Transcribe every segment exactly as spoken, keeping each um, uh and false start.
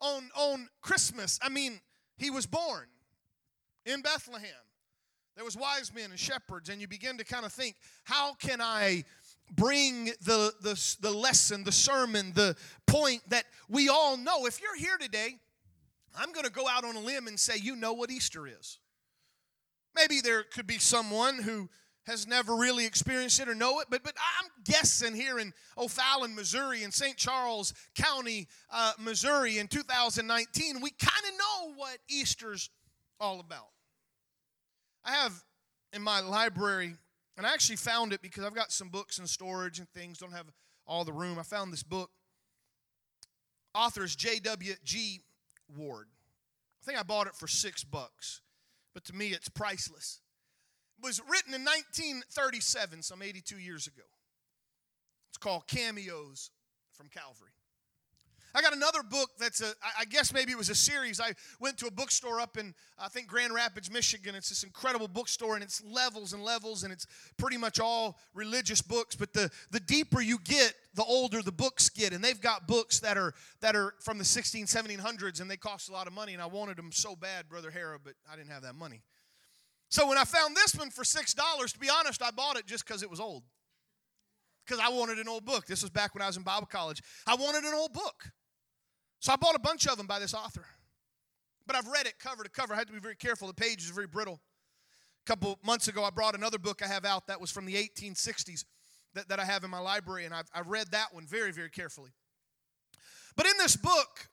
on, on Christmas, I mean, he was born in Bethlehem. There was wise men and shepherds, and you begin to kind of think, how can I bring the, the, the lesson, the sermon, the point that we all know? If you're here today, I'm going to go out on a limb and say you know what Easter is. Maybe there could be someone who has never really experienced it or know it, but but I'm guessing here in O'Fallon, Missouri, in Saint Charles County, uh, Missouri in two thousand nineteen, we kind of know what Easter's all about. I have in my library, and I actually found it because I've got some books in storage and things, don't have all the room. I found this book. Author is J W G Ward. I think I bought it for six bucks, but to me it's priceless. It was written in nineteen thirty-seven, some eighty-two years ago. It's called Cameos from Calvary. I got another book that's a, I guess maybe it was a series. I went to a bookstore up in, I think, Grand Rapids, Michigan. It's this incredible bookstore, and it's levels and levels, and it's pretty much all religious books. But the, the deeper you get, the older the books get. And they've got books that are that are from the sixteen hundreds, seventeen hundreds, and they cost a lot of money. And I wanted them so bad, Brother Hara, but I didn't have that money. So when I found this one for six dollars, to be honest, I bought it just because it was old. Because I wanted an old book. This was back when I was in Bible college. I wanted an old book. So I bought a bunch of them by this author. But I've read it cover to cover. I had to be very careful. The page is very brittle. A couple months ago, I brought another book I have out that was from the eighteen sixties that, that I have in my library, and I've, I read that one very, very carefully. But in this book,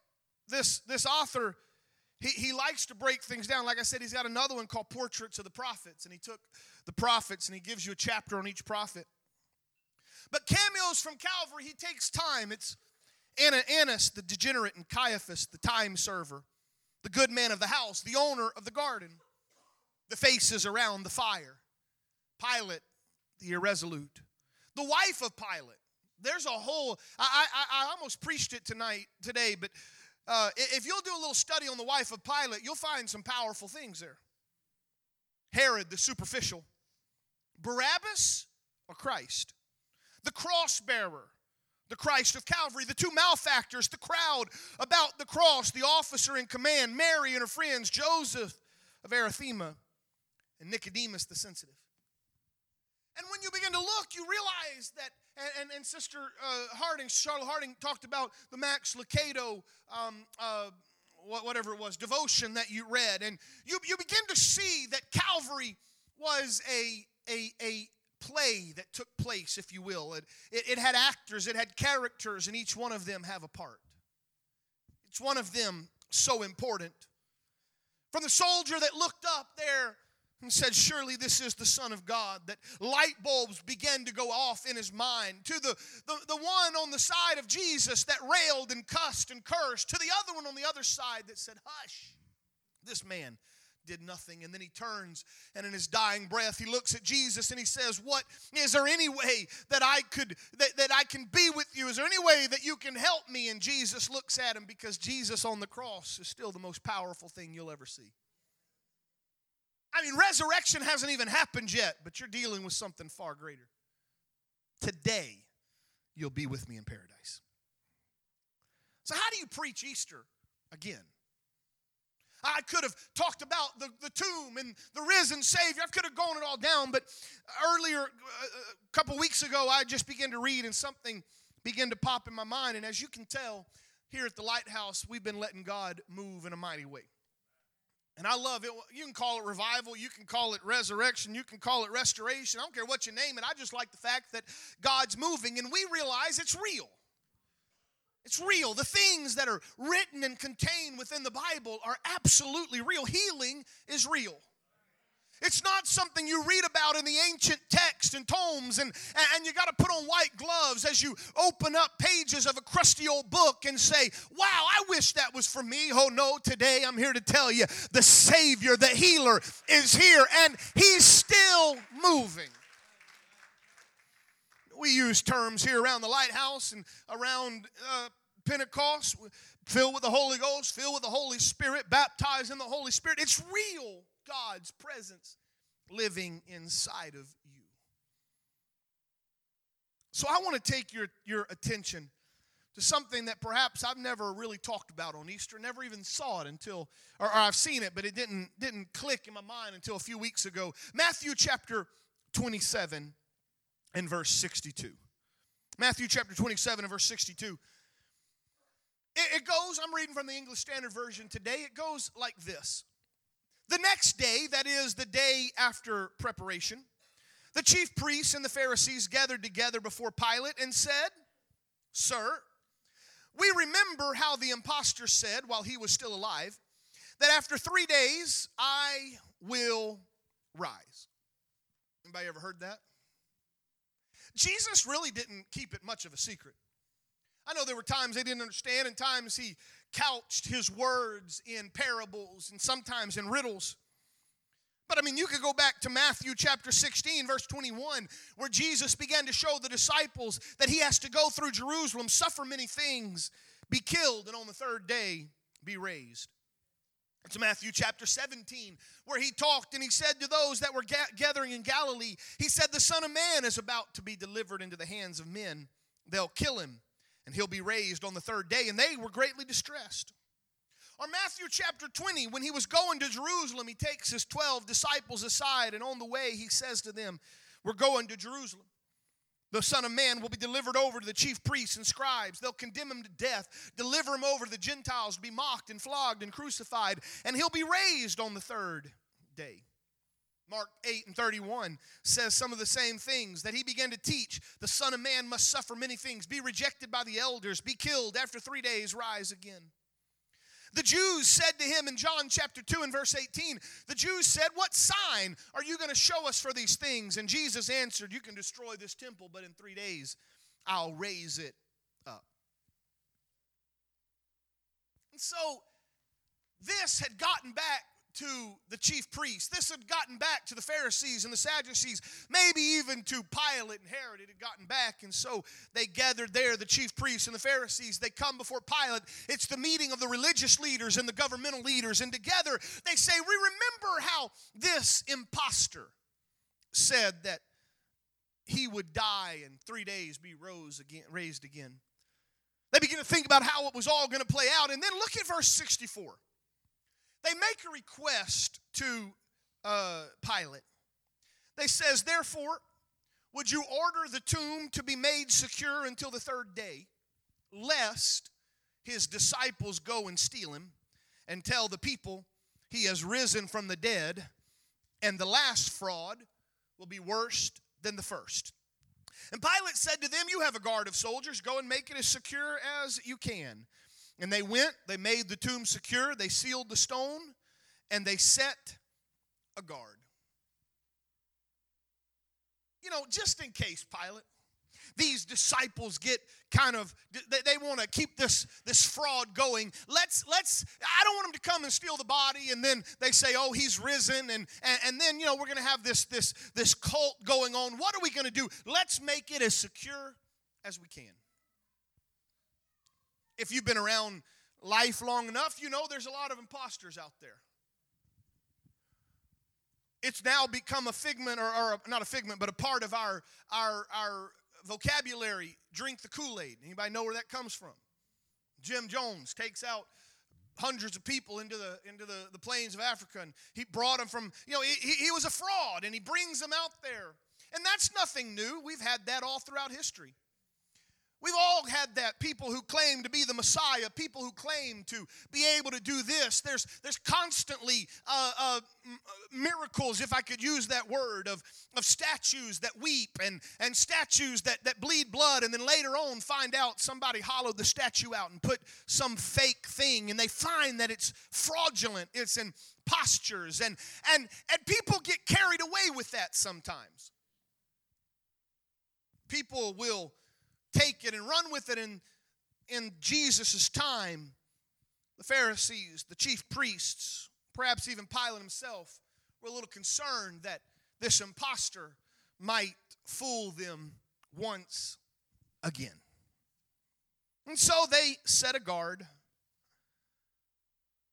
this, this author, he, he likes to break things down. Like I said, he's got another one called Portraits of the Prophets, and he took the prophets, and he gives you a chapter on each prophet. But Cameos from Calvary, he takes time. It's Anna, Annas, the degenerate, and Caiaphas, the time server, the good man of the house, the owner of the garden, the faces around the fire, Pilate, the irresolute, the wife of Pilate. There's a whole, I, I, I almost preached it tonight, today, but uh, if you'll do a little study on the wife of Pilate, you'll find some powerful things there. Herod, the superficial, Barabbas or Christ, the cross bearer, the Christ of Calvary, the two malefactors, the crowd about the cross, the officer in command, Mary and her friends, Joseph of Arimathea, and Nicodemus the sensitive. And when you begin to look, you realize that, and, and, and Sister uh, Harding, Charlotte Harding, talked about the Max Lucado, um, uh, whatever it was, devotion that you read. And you, you begin to see that Calvary was a a a. play that took place, if you will. It, it, it had actors, it had characters, and each one of them have a part. Each one of them so important. From the soldier that looked up there and said, surely this is the Son of God, that light bulbs began to go off in his mind, to the, the, the one on the side of Jesus that railed and cussed and cursed, to the other one on the other side that said, hush, this man did nothing. And then he turns, and in his dying breath he looks at Jesus and he says, what, is there any way that I could that, that I can be with you? Is there any way that you can help me? And Jesus looks at him, because Jesus on the cross is still the most powerful thing you'll ever see. I mean, resurrection hasn't even happened yet, but you're dealing with something far greater. Today, you'll be with me in paradise. So how do you preach Easter again? I could have talked about the, the tomb and the risen Savior. I could have gone it all down, but earlier, a couple weeks ago, I just began to read, and something began to pop in my mind. And as you can tell, here at the Lighthouse, we've been letting God move in a mighty way. And I love it. You can call it revival. You can call it resurrection. You can call it restoration. I don't care what you name it. I just like the fact that God's moving, and we realize it's real. It's real. The things that are written and contained within the Bible are absolutely real. Healing is real. It's not something you read about in the ancient texts and tomes, and, and you got to put on white gloves as you open up pages of a crusty old book and say, wow, I wish that was for me. Oh, no, today I'm here to tell you the Savior, the healer, is here, and he's still moving. We use terms here around the Lighthouse and around uh, Pentecost, filled with the Holy Ghost, filled with the Holy Spirit, baptized in the Holy Spirit. It's real, God's presence living inside of you. So I want to take your, your attention to something that perhaps I've never really talked about on Easter, never even saw it until, or, or I've seen it, but it didn't, didn't click in my mind until a few weeks ago. Matthew chapter twenty-seven and verse sixty-two. Matthew chapter twenty-seven and verse sixty-two. It, it goes, I'm reading from the English Standard Version today, it goes like this. The next day, that is the day after preparation, the chief priests and the Pharisees gathered together before Pilate and said, "Sir, we remember how the impostor said while he was still alive, that after three days I will rise." Anybody ever heard that? Jesus really didn't keep it much of a secret. I know there were times they didn't understand, and times he couched his words in parables and sometimes in riddles. But, I mean, you could go back to Matthew chapter sixteen, verse twenty-one, where Jesus began to show the disciples that he has to go through Jerusalem, suffer many things, be killed, and on the third day be raised. It's Matthew chapter seventeen, where he talked and he said to those that were gathering in Galilee, he said, "The Son of Man is about to be delivered into the hands of men. They'll kill him, and he'll be raised on the third day." And they were greatly distressed. Or Matthew chapter twenty, when he was going to Jerusalem, he takes his twelve disciples aside, and on the way he says to them, "We're going to Jerusalem. The Son of Man will be delivered over to the chief priests and scribes. They'll condemn him to death, deliver him over to the Gentiles to be mocked and flogged and crucified, and he'll be raised on the third day." Mark eight and thirty-one says some of the same things, that he began to teach, "The Son of Man must suffer many things, be rejected by the elders, be killed, after three days rise again." The Jews said to him in John chapter two and verse eighteen, the Jews said, "What sign are you going to show us for these things?" And Jesus answered, "You can destroy this temple, but in three days I'll raise it up." And so this had gotten back to the chief priests. This had gotten back to the Pharisees and the Sadducees, maybe even to Pilate and Herod. It had gotten back, and so they gathered there, the chief priests and the Pharisees. They come before Pilate. It's the meeting of the religious leaders and the governmental leaders, and together they say, "We remember how this imposter said that he would die and three days be rose again, raised again." They begin to think about how it was all going to play out, and then look at verse sixty-four. They make a request to uh, Pilate. They says, "Therefore, would you order the tomb to be made secure until the third day, lest his disciples go and steal him and tell the people he has risen from the dead, and the last fraud will be worse than the first." And Pilate said to them, "You have a guard of soldiers. Go and make it as secure as you can." And they went, they made the tomb secure, they sealed the stone, and they set a guard. You know, just in case, Pilate, these disciples get kind of, they, they want to keep this, this fraud going. Let's, let's, I don't want them to come and steal the body, and then they say, "Oh, he's risen," and, and, and then, you know, we're going to have this, this, this cult going on. What are we going to do? Let's make it as secure as we can. If you've been around life long enough, you know there's a lot of imposters out there. It's now become a figment, or, or a, not a figment, but a part of our, our, our vocabulary, drink the Kool-Aid. Anybody know where that comes from? Jim Jones takes out hundreds of people into the into the, the plains of Africa, and he brought them from, you know, he, he was a fraud, and he brings them out there. And that's nothing new. We've had that all throughout history. We've all had that, people who claim to be the Messiah, people who claim to be able to do this. There's there's constantly uh, uh, miracles, if I could use that word, of, of statues that weep and, and statues that, that bleed blood, and then later on find out somebody hollowed the statue out and put some fake thing, and they find that it's fraudulent, it's impostures, and, and, and people get carried away with that sometimes. People will take it and run with it. In, in Jesus' time, the Pharisees, the chief priests, perhaps even Pilate himself, were a little concerned that this imposter might fool them once again. And so they set a guard,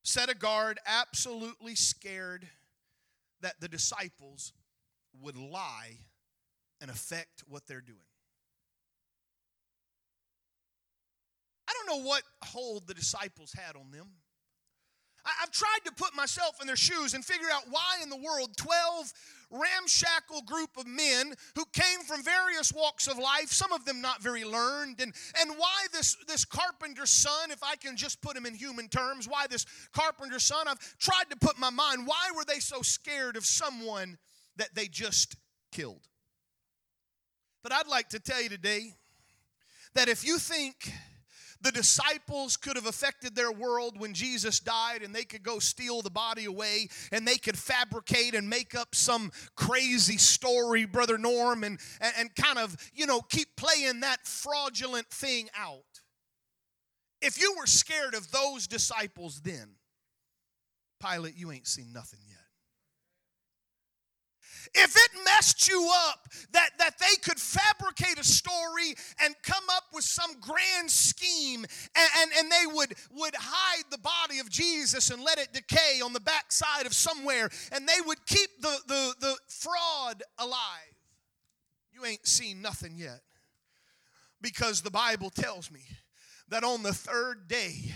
set a guard absolutely scared that the disciples would lie and affect what they're doing. don't know what hold the disciples had on them. I've tried to put myself in their shoes and figure out why in the world twelve ramshackle group of men who came from various walks of life, some of them not very learned, and, and why this, this carpenter's son, if I can just put him in human terms, why this carpenter's son, I've tried to put my mind, why were they so scared of someone that they just killed? But I'd like to tell you today that if you think the disciples could have affected their world when Jesus died and they could go steal the body away and they could fabricate and make up some crazy story, Brother Norm, and, and kind of, you know, keep playing that fraudulent thing out. If you were scared of those disciples then, Pilate, you ain't seen nothing yet. If it messed you up that, that they could fabricate a story and come up with some grand scheme and, and, and they would, would hide the body of Jesus and let it decay on the backside of somewhere and they would keep the, the, the fraud alive, you ain't seen nothing yet. Because the Bible tells me that on the third day,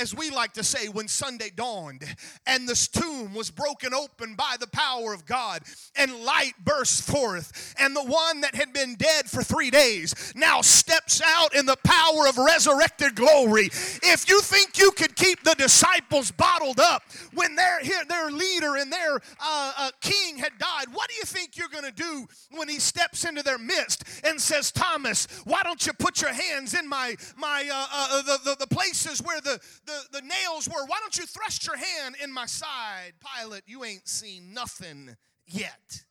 as we like to say, when Sunday dawned and this tomb was broken open by the power of God and light burst forth and the one that had been dead for three days now steps out in the power of resurrected glory. If you think you could keep the disciples bottled up when their, their leader and their uh, uh, king had died, what do you think you're going to do when he steps into their midst and says, Thomas, why don't you put your hands in my my uh, uh, the, the, the places where the, the, the nails were? Why don't you thrust your hand in my side? Pilate, you ain't seen nothing yet.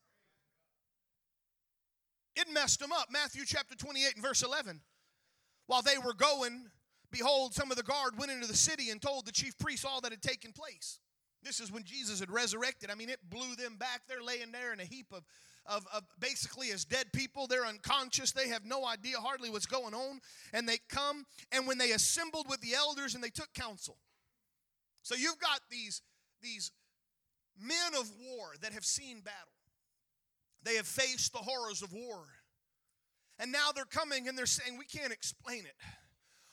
It messed them up. Matthew chapter twenty-eight and verse eleven. While they were going, behold, some of the guard went into the city and told the chief priests all that had taken place. This is when Jesus had resurrected. I mean, it blew them back. They're laying there in a heap of Of, of basically as dead people. They're unconscious. They have no idea hardly what's going on. And they come, and when they assembled with the elders and they took counsel. So you've got these, these men of war that have seen battle. They have faced the horrors of war. And now they're coming and they're saying, we can't explain it.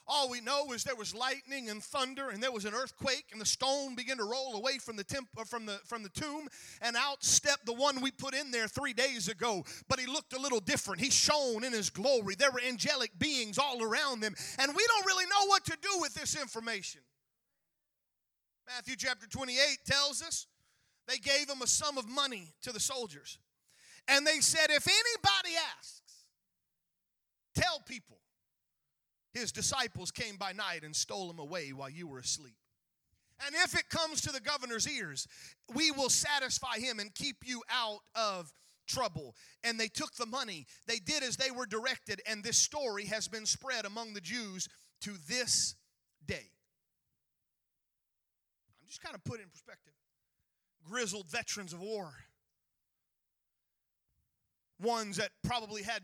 All we know is there was lightning and thunder, and there was an earthquake, and the stone began to roll away from the temple, from the from the tomb, and out stepped the one we put in there three days ago. But he looked a little different. He shone in his glory. There were angelic beings all around them, and we don't really know what to do with this information. Matthew chapter twenty-eight tells us they gave him a sum of money to the soldiers, and they said, if anybody asks, tell people his disciples came by night and stole him away while you were asleep. And if it comes to the governor's ears, we will satisfy him and keep you out of trouble. And they took the money. They did as they were directed. And this story has been spread among the Jews to this day. I'm just kind of put it in perspective. Grizzled veterans of war. Ones that probably had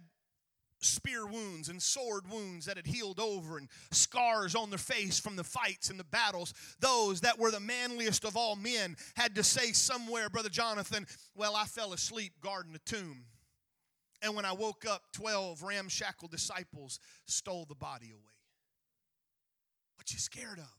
spear wounds and sword wounds that had healed over and scars on their face from the fights and the battles. Those that were the manliest of all men had to say somewhere, Brother Jonathan, well, I fell asleep guarding the tomb. And when I woke up, twelve ramshackle disciples stole the body away. What you scared of?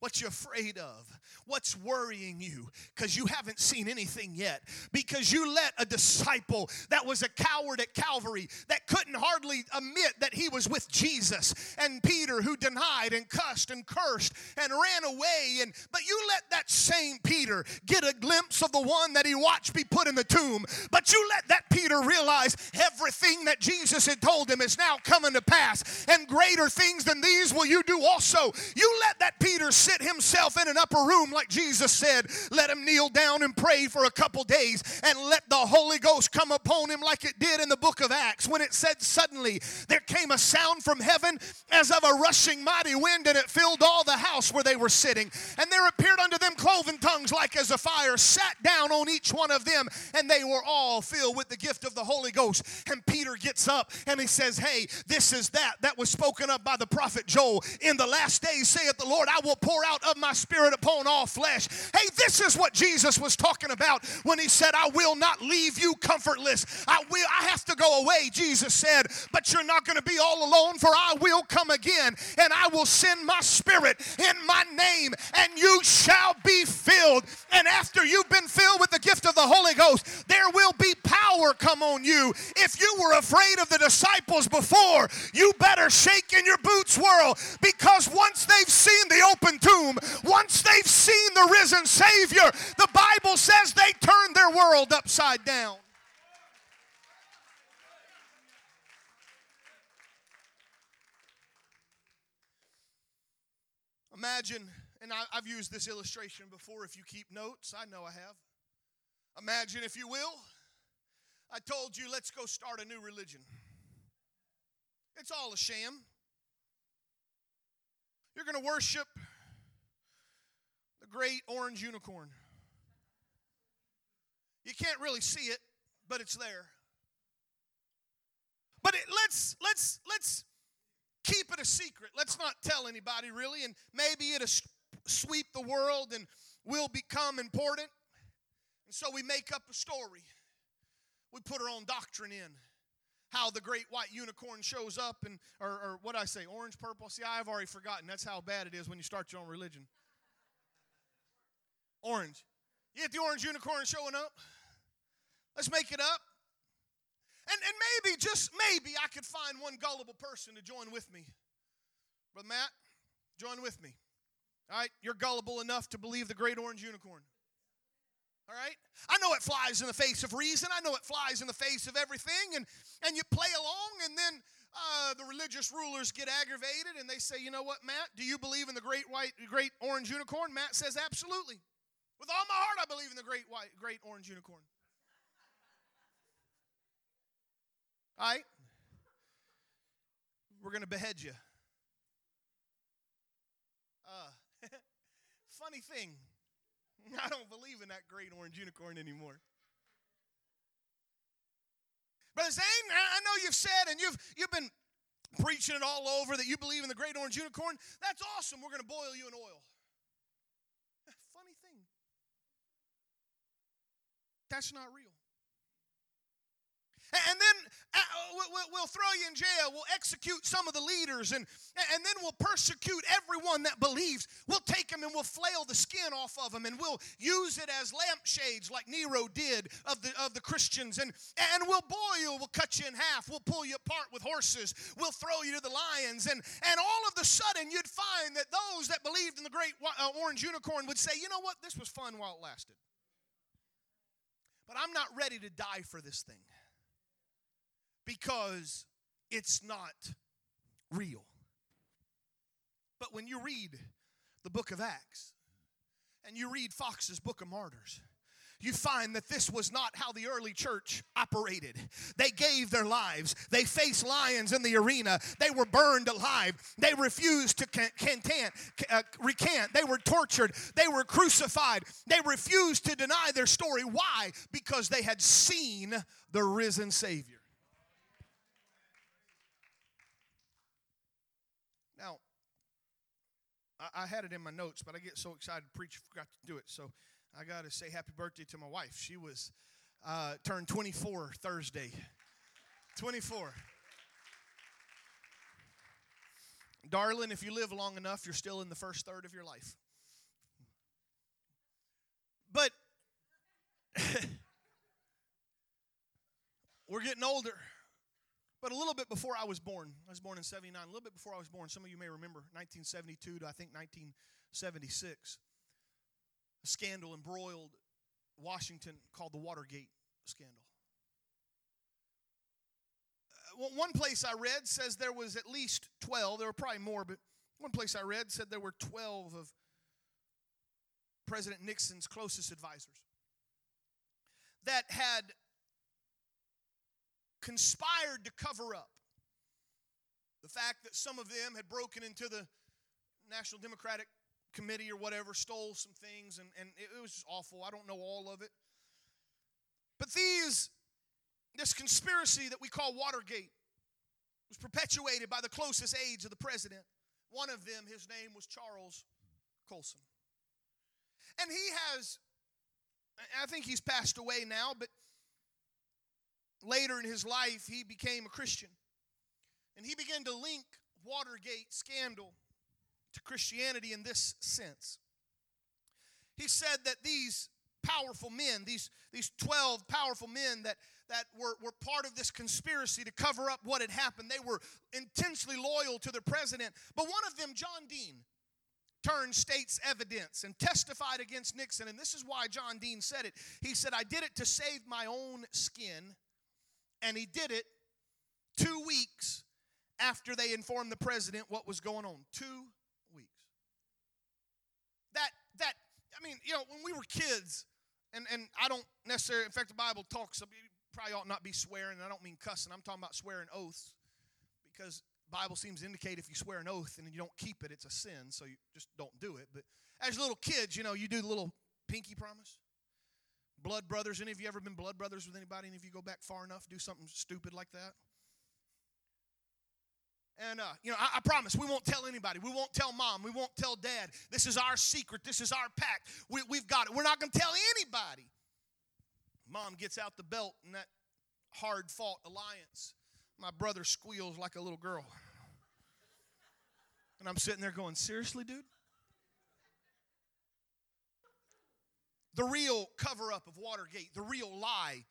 What you're afraid of, what's worrying you, because you haven't seen anything yet, because you let a disciple that was a coward at Calvary, that couldn't hardly admit that he was with Jesus, and Peter who denied and cussed and cursed and ran away, and but you let that same Peter get a glimpse of the one that he watched be put in the tomb, but you let that Peter realize everything that Jesus had told him is now coming to pass, and greater things than these will you do also. You let that Peter sit himself in an upper room like Jesus said, let him kneel down and pray for a couple days and let the Holy Ghost come upon him like it did in the book of Acts when it said suddenly there came a sound from heaven as of a rushing mighty wind and it filled all the house where they were sitting and there appeared unto them cloven tongues like as a fire sat down on each one of them and they were all filled with the gift of the Holy Ghost. And Peter gets up and he says, hey, this is that that was spoken of by the prophet Joel. In the last days saith the Lord, I will will pour out of my spirit upon all flesh. Hey, this is what Jesus was talking about when he said, I will not leave you comfortless. I will. I have to go away, Jesus said, but you're not going to be all alone, for I will come again, and I will send my spirit in my name, and you shall be filled. And after you've been filled with the gift of the Holy Ghost, there will be power come on you. If you were afraid of the disciples before, you better shake in your boots, world, because once they've seen the open tomb, once they've seen the risen Savior, the Bible says they turned their world upside down. Imagine, and I, I've used this illustration before, if you keep notes, I know I have. Imagine, if you will, I told you, let's go start a new religion. It's all a sham. You're going to worship the great orange unicorn. You can't really see it, but it's there. But it, let's, let's, let's keep it a secret. Let's not tell anybody, really, and maybe it'll sweep the world and will become important. And so we make up a story. We put our own doctrine in. How the great white unicorn shows up, and or, or what I say, orange, purple. See, I've already forgotten. That's how bad it is when you start your own religion. Orange. You get the orange unicorn showing up. Let's make it up. And, and maybe, just maybe, I could find one gullible person to join with me. Brother Matt, join with me. All right, you're gullible enough to believe the great orange unicorn. All right? I know it flies in the face of reason. I know it flies in the face of everything. And, and you play along, and then uh, the religious rulers get aggravated, and they say, you know what, Matt, do you believe in the great white, great orange unicorn? Matt says, absolutely. With all my heart, I believe in the great white, great orange unicorn. All right? We're going to behead you. Uh, funny thing. I don't believe in that great orange unicorn anymore. Brother Zane, I know you've said and you've you've been preaching it all over that you believe in the great orange unicorn. That's awesome. We're going to boil you in oil. Funny thing. That's not real. And then we'll throw you in jail. We'll execute some of the leaders. And, and then we'll persecute everyone that believes. We'll take them and we'll flail the skin off of them. And we'll use it as lampshades like Nero did of the, of the Christians. And, and we'll boil you. We'll cut you in half. We'll pull you apart with horses. We'll throw you to the lions. And, and all of the sudden you'd find that those that believed in the great orange unicorn would say, you know what, this was fun while it lasted. But I'm not ready to die for this thing. Because it's not real. But when you read the book of Acts and you read Fox's Book of Martyrs, you find that this was not how the early church operated. They gave their lives. They faced lions in the arena. They were burned alive. They refused to content, uh, recant. They were tortured. They were crucified. They refused to deny their story. Why? Because they had seen the risen Savior. I had it in my notes, but I get so excited to preach, forgot to do it. So I got to say happy birthday to my wife. She was uh, turned twenty-four Thursday. twenty-four. Darling, if you live long enough, you're still in the first third of your life. But we're getting older. But a little bit before I was born, I was born in seventy-nine, a little bit before I was born, some of you may remember, nineteen seventy-two to I think nineteen seventy-six, a scandal embroiled Washington called the Watergate scandal. Uh, one place I read says there was at least twelve, there were probably more, but one place I read said there were twelve of President Nixon's closest advisors that had conspired to cover up the fact that some of them had broken into the National Democratic Committee or whatever, stole some things, and, and it was just awful. I don't know all of it. But these, this conspiracy that we call Watergate was perpetuated by the closest aides of the president. One of them, his name was Charles Colson. And he has, I think he's passed away now, but later in his life, he became a Christian. And he began to link Watergate scandal to Christianity in this sense. He said that these powerful men, these, these twelve powerful men that, that were, were part of this conspiracy to cover up what had happened, they were intensely loyal to their president. But one of them, John Dean, turned state's evidence and testified against Nixon. And this is why John Dean said it. He said, I did it to save my own skin, and he did it two weeks after they informed the president what was going on. Two weeks. That, that, I mean, you know, when we were kids, and, and I don't necessarily, in fact, the Bible talks, you probably ought not be swearing, and I don't mean cussing. I'm talking about swearing oaths, because the Bible seems to indicate if you swear an oath and you don't keep it, it's a sin, so you just don't do it. But as little kids, you know, you do the little pinky promise. Blood brothers, any of you ever been blood brothers with anybody? Any of you go back far enough, do something stupid like that? And, uh, you know, I, I promise we won't tell anybody. We won't tell mom. We won't tell dad. This is our secret. This is our pact. We, we've got it. We're not going to tell anybody. Mom gets out the belt in that hard-fought alliance. My brother squeals like a little girl. And I'm sitting there going, seriously, dude? The real cover-up of Watergate, the real lie,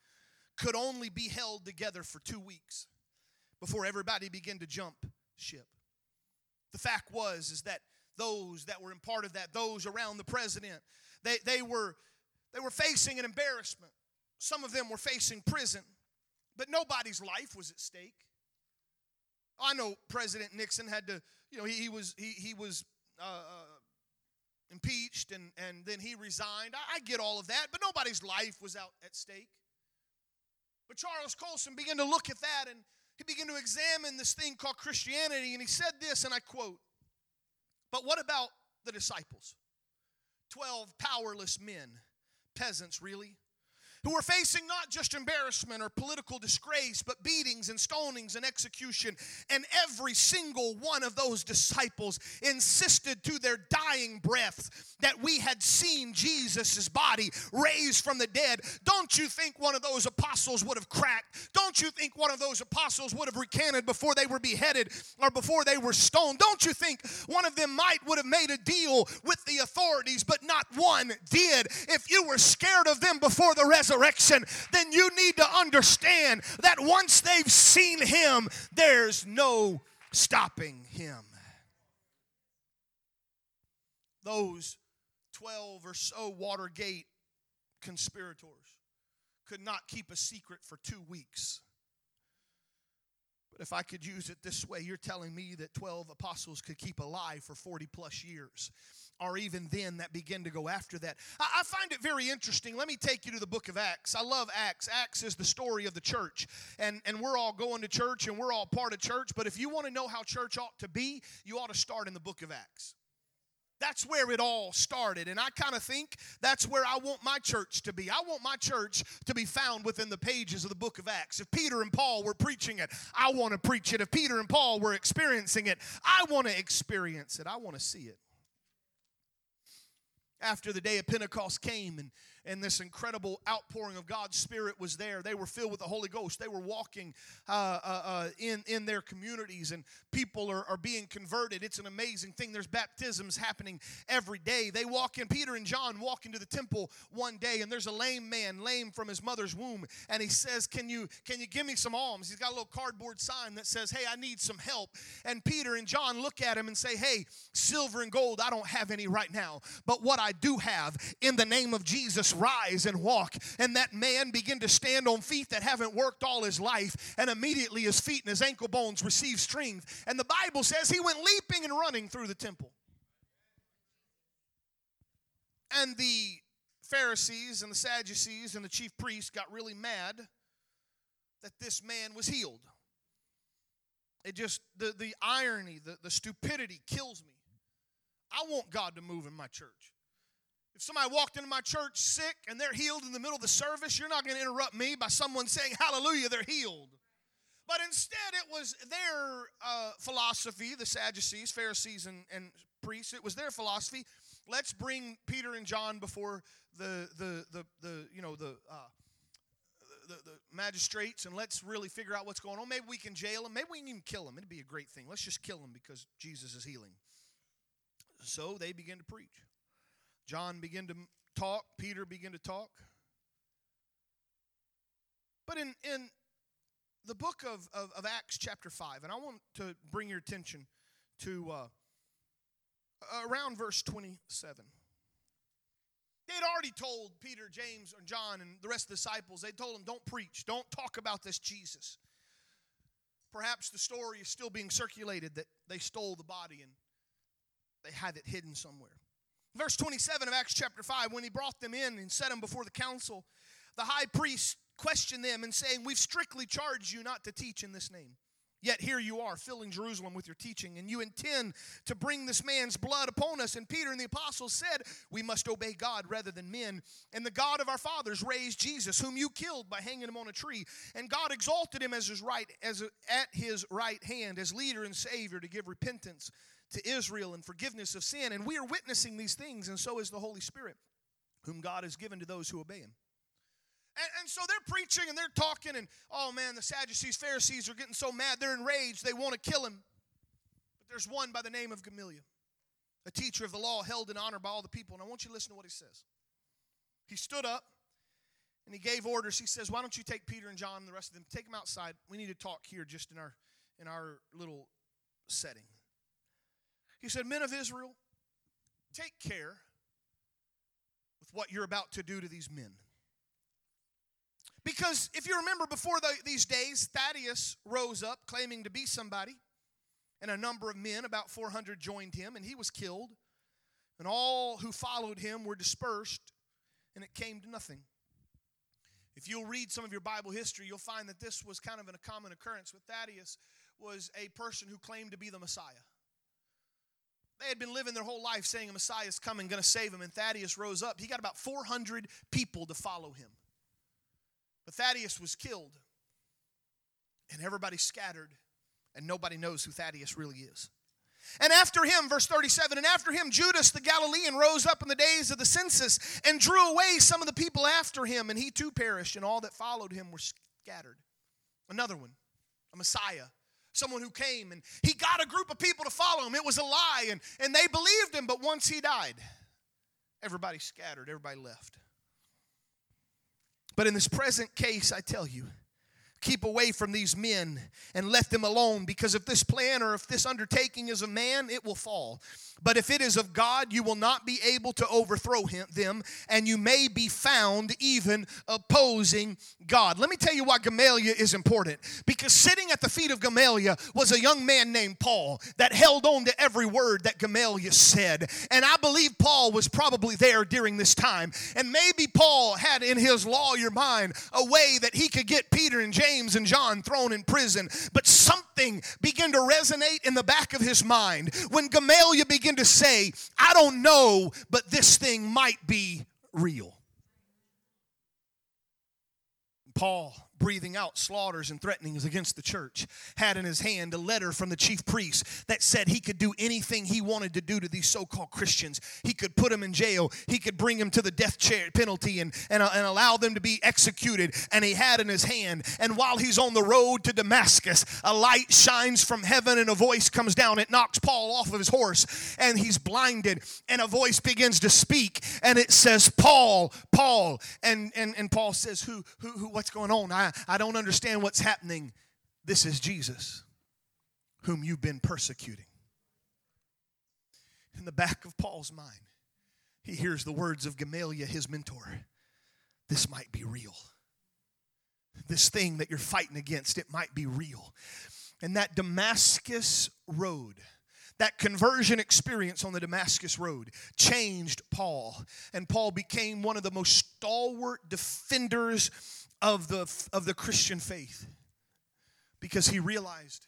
could only be held together for two weeks before everybody began to jump ship. The fact was is that those that were in part of that, those around the president, they, they, were, they were facing an embarrassment. Some of them were facing prison, but nobody's life was at stake. I know President Nixon had to, you know, he, he was, he, he was uh, impeached and, and then he resigned. I, I get all of that, but nobody's life was out at stake. But Charles Colson began to look at that, and he began to examine this thing called Christianity, and he said this, and I quote, but what about the disciples? Twelve powerless men, peasants really, who were facing not just embarrassment or political disgrace, but beatings and stonings and execution. And every single one of those disciples insisted to their dying breath that we had seen Jesus' body raised from the dead. Don't you think one of those apostles would have cracked? Don't you think one of those apostles would have recanted before they were beheaded or before they were stoned? Don't you think one of them might would have made a deal with the authorities, but not one did? If you were scared of them before the resurrection, then you need to understand that once they've seen him, there's no stopping him. Those twelve or so Watergate conspirators could not keep a secret for two weeks. But if I could use it this way, you're telling me that twelve apostles could keep a lie for forty plus years. Or even then that begin to go after that. I find it very interesting. Let me take you to the book of Acts. I love Acts. Acts is the story of the church. And, and we're all going to church and we're all part of church. But if you want to know how church ought to be, you ought to start in the book of Acts. That's where it all started. And I kind of think that's where I want my church to be. I want my church to be found within the pages of the book of Acts. If Peter and Paul were preaching it, I want to preach it. If Peter and Paul were experiencing it, I want to experience it. I want to see it. After the day of Pentecost came and, and this incredible outpouring of God's Spirit was there, they were filled with the Holy Ghost. They were walking uh, uh, uh, in, in their communities, and people are, are being converted. It's an amazing thing. There's baptisms happening every day. They walk in. Peter and John walk into the temple one day, and there's a lame man, lame from his mother's womb, and he says, can you, can you give me some alms? He's got a little cardboard sign that says, hey, I need some help. And Peter and John look at him and say, hey, silver and gold, I don't have any right now, but what I do have, in the name of Jesus, rise and walk. And that man began to stand on feet that haven't worked all his life, and immediately his feet and his ankle bones received strength. And the Bible says he went leaping and running through the temple. And the Pharisees and the Sadducees and the chief priests got really mad that this man was healed. It just, the, the irony, the, the stupidity kills me. I want God to move in my church. If somebody walked into my church sick and they're healed in the middle of the service, you're not going to interrupt me by someone saying, hallelujah, they're healed. But instead it was their uh, philosophy, the Sadducees, Pharisees, and, and priests, it was their philosophy Let's bring Peter and John before the the the, the you know the, uh, the the magistrates, and let's really figure out what's going on. Maybe we can jail them. Maybe we can even kill them. It'd be a great thing. Let's just kill them because Jesus is healing. So they begin to preach. John began to talk. Peter began to talk. But in in the book of, of, of Acts chapter five, and I want to bring your attention to uh, around verse twenty-seven. They had already told Peter, James, and John, and the rest of the disciples, they told them, don't preach, don't talk about this Jesus. Perhaps the story is still being circulated that they stole the body and they had it hidden somewhere. Verse twenty-seven of Acts chapter five, when he brought them in and set them before the council, the high priest question them and saying, we've strictly charged you not to teach in this name. Yet here you are, filling Jerusalem with your teaching, and you intend to bring this man's blood upon us. And Peter and the apostles said, we must obey God rather than men. And the God of our fathers raised Jesus, whom you killed by hanging him on a tree. And God exalted him as his right, as a, at his right hand as leader and savior to give repentance to Israel and forgiveness of sin. And we are witnessing these things, and so is the Holy Spirit, whom God has given to those who obey him. And, and so they're preaching and they're talking, and oh man, the Sadducees, Pharisees are getting so mad, they're enraged, they want to kill him. But there's one by the name of Gamaliel, a teacher of the law held in honor by all the people. And I want you to listen to what he says. He stood up and he gave orders. He says, why don't you take Peter and John and the rest of them, take them outside. We need to talk here just in our in our little setting. He said, men of Israel, take care with what you're about to do to these men. Because if you remember before the, these days, Thaddeus rose up claiming to be somebody, and a number of men, about four hundred, joined him, and he was killed, and all who followed him were dispersed, and it came to nothing. If you'll read some of your Bible history, you'll find that this was kind of a common occurrence with Thaddeus, was a person who claimed to be the Messiah. They had been living their whole life saying a Messiah is coming, going to save him, and Thaddeus rose up. He got about four hundred people to follow him. But Thaddeus was killed, and everybody scattered, and nobody knows who Thaddeus really is. And after him, verse thirty-seven, and after him Judas the Galilean rose up in the days of the census and drew away some of the people after him, and he too perished, and all that followed him were scattered. Another one, a Messiah, someone who came, and he got a group of people to follow him. It was a lie, and, and they believed him, but once he died, everybody scattered, everybody left. But in this present case, I tell you, keep away from these men and let them alone, because if this plan or if this undertaking is of man, it will fall. But if it is of God, you will not be able to overthrow him, them, and you may be found even opposing God. Let me tell you why Gamaliel is important. Because sitting at the feet of Gamaliel was a young man named Paul that held on to every word that Gamaliel said. And I believe Paul was probably there during this time. And maybe Paul had in his lawyer mind a way that he could get Peter and James and John thrown in prison. But something began to resonate in the back of his mind when Gamaliel began to say, I don't know, but this thing might be real. Paul, breathing out slaughters and threatenings against the church, had in his hand a letter from the chief priest that said he could do anything he wanted to do to these so-called Christians. He could put them in jail. He could bring them to the death penalty and, and, and allow them to be executed. And he had in his hand, and while he's on the road to Damascus, a light shines from heaven and a voice comes down. It knocks Paul off of his horse, and he's blinded, and a voice begins to speak, and it says, Paul, Paul. And, and, and Paul says, who, who, who, what's going on? I, I don't understand what's happening. This is Jesus, whom you've been persecuting. In the back of Paul's mind, he hears the words of Gamaliel, his mentor. This might be real. This thing that you're fighting against, it might be real. And that Damascus Road, that conversion experience on the Damascus Road changed Paul. And Paul became one of the most stalwart defenders of the of the Christian faith, because he realized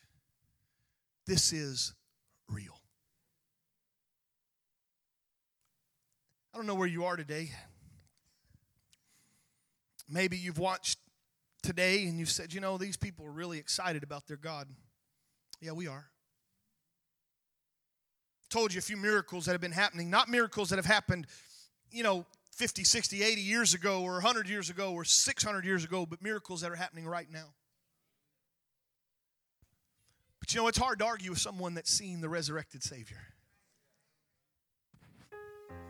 this is real. I don't know where you are today. Maybe you've watched today and you've said, you know, these people are really excited about their God. Yeah, we are. told you a few miracles that have been happening, not miracles that have happened, you know, fifty, sixty, eighty years ago or one hundred years ago or six hundred years ago, but miracles that are happening right now. But you know, it's hard to argue with someone that's seen the resurrected Savior.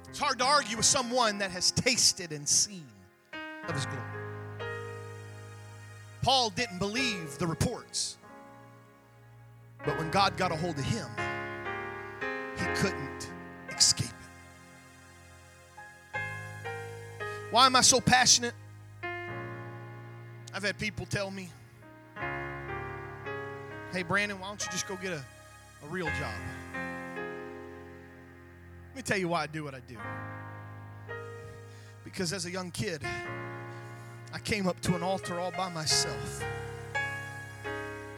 It's hard to argue with someone that has tasted and seen of his glory. Paul didn't believe the reports, but when God got a hold of him, he couldn't escape it. Why am I so passionate? I've had people tell me, hey, Brandon, why don't you just go get a, a real job? Let me tell you why I do what I do. Because as a young kid, I came up to an altar all by myself.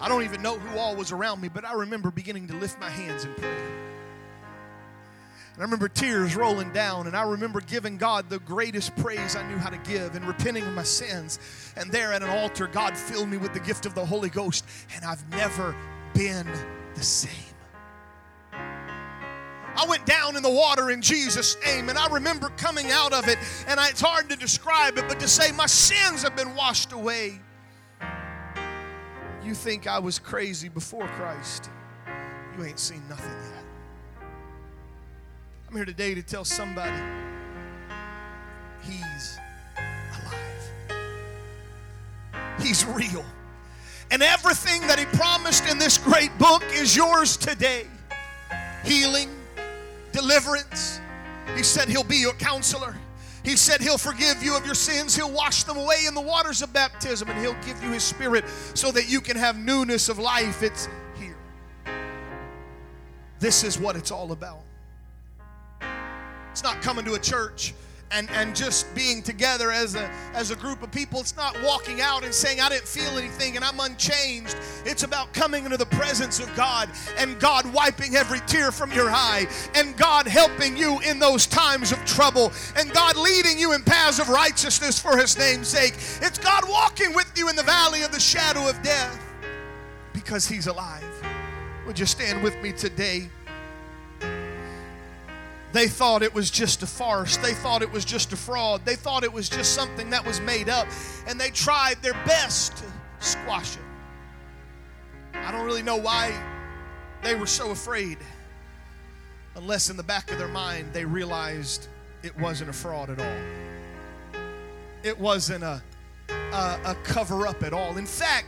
I don't even know who all was around me, but I remember beginning to lift my hands in prayer. And I remember tears rolling down, and I remember giving God the greatest praise I knew how to give and repenting of my sins. And there at an altar, God filled me with the gift of the Holy Ghost, and I've never been the same. I went down in the water in Jesus' name, and I remember coming out of it, and I, it's hard to describe it, but to say my sins have been washed away. You think I was crazy before Christ. You ain't seen nothing yet. I'm here today to tell somebody he's alive. He's real. And everything that he promised in this great book is yours today. Healing, deliverance. He said he'll be your counselor. He said he'll forgive you of your sins. He'll wash them away in the waters of baptism, and he'll give you his spirit so that you can have newness of life. It's here. This is what it's all about. It's not coming to a church and, and just being together as a, as a group of people. It's not walking out and saying, I didn't feel anything and I'm unchanged. It's about coming into the presence of God and God wiping every tear from your eye and God helping you in those times of trouble and God leading you in paths of righteousness for his name's sake. It's God walking with you in the valley of the shadow of death because he's alive. Would you stand with me today? They thought it was just a farce. They thought it was just a fraud. They thought it was just something that was made up. And they tried their best to squash it. I don't really know why they were so afraid, unless in the back of their mind they realized it wasn't a fraud at all. It wasn't a, a, a cover-up at all. In fact,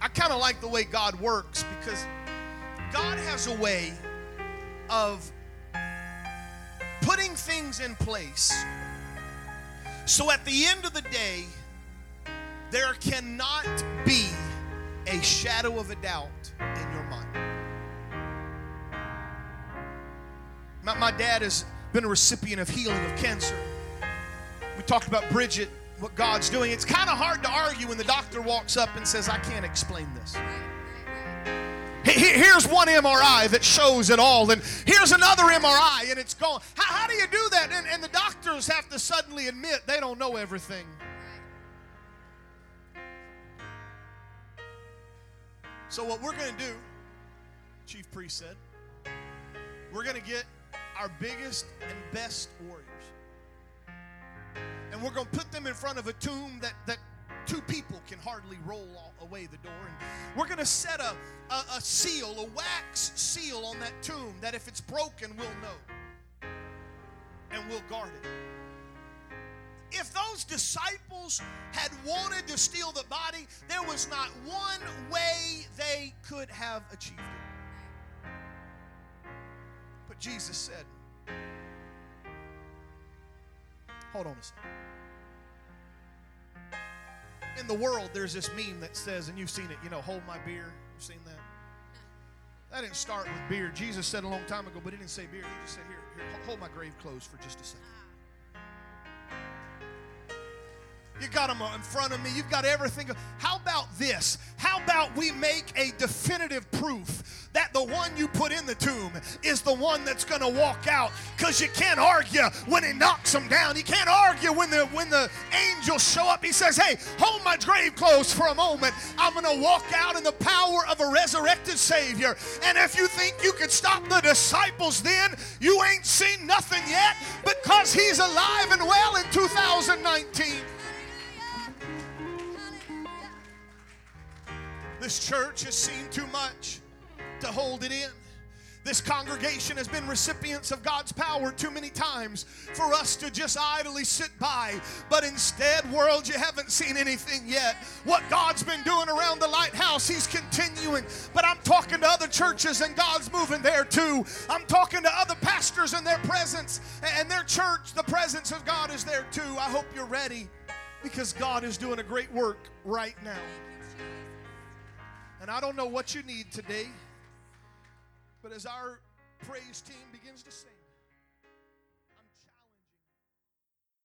I kind of like the way God works, because God has a way of putting things in place so at the end of the day there cannot be a shadow of a doubt in your mind. My, my dad has been a recipient of healing of cancer. We talked about Bridget, what God's doing. It's kind of hard to argue when the doctor walks up and says, I can't explain this. Here's one M R I that shows it all, and here's another M R I, and it's gone. How, how do you do that? And, and the doctors have to suddenly admit they don't know everything. So what we're going to do, Chief Priest said, we're going to get our biggest and best warriors, and we're going to put them in front of a tomb that that two people can hardly roll away the door. And we're going to set a, a, a seal, a wax seal on that tomb that if it's broken, we'll know. And we'll guard it. If those disciples had wanted to steal the body, there was not one way they could have achieved it. But Jesus said, hold on a second. In the world, there's this meme that says, and you've seen it, you know, hold my beer. You've seen that? That didn't start with beer. Jesus said a long time ago, but he didn't say beer. He just said, here, here, hold my grave clothes for just a second. You got them in front of me. You've got everything. How about this? How about we make a definitive proof that the one you put in the tomb is the one that's going to walk out? Because you can't argue when he knocks them down. You can't argue when the when the angels show up. He says, hey, hold my grave clothes for a moment. I'm going to walk out in the power of a resurrected Savior. And if you think you could stop the disciples then, you ain't seen nothing yet, because he's alive and well in two thousand nineteen. This church has seen too much to hold it in. This congregation has been recipients of God's power too many times for us to just idly sit by. But instead, world, you haven't seen anything yet. What God's been doing around the Lighthouse, he's continuing. But I'm talking to other churches, and God's moving there too. I'm talking to other pastors and their presence and their church. The presence of God is there too. I hope you're ready, because God is doing a great work right now. And I don't know what you need today, but as our praise team begins to sing.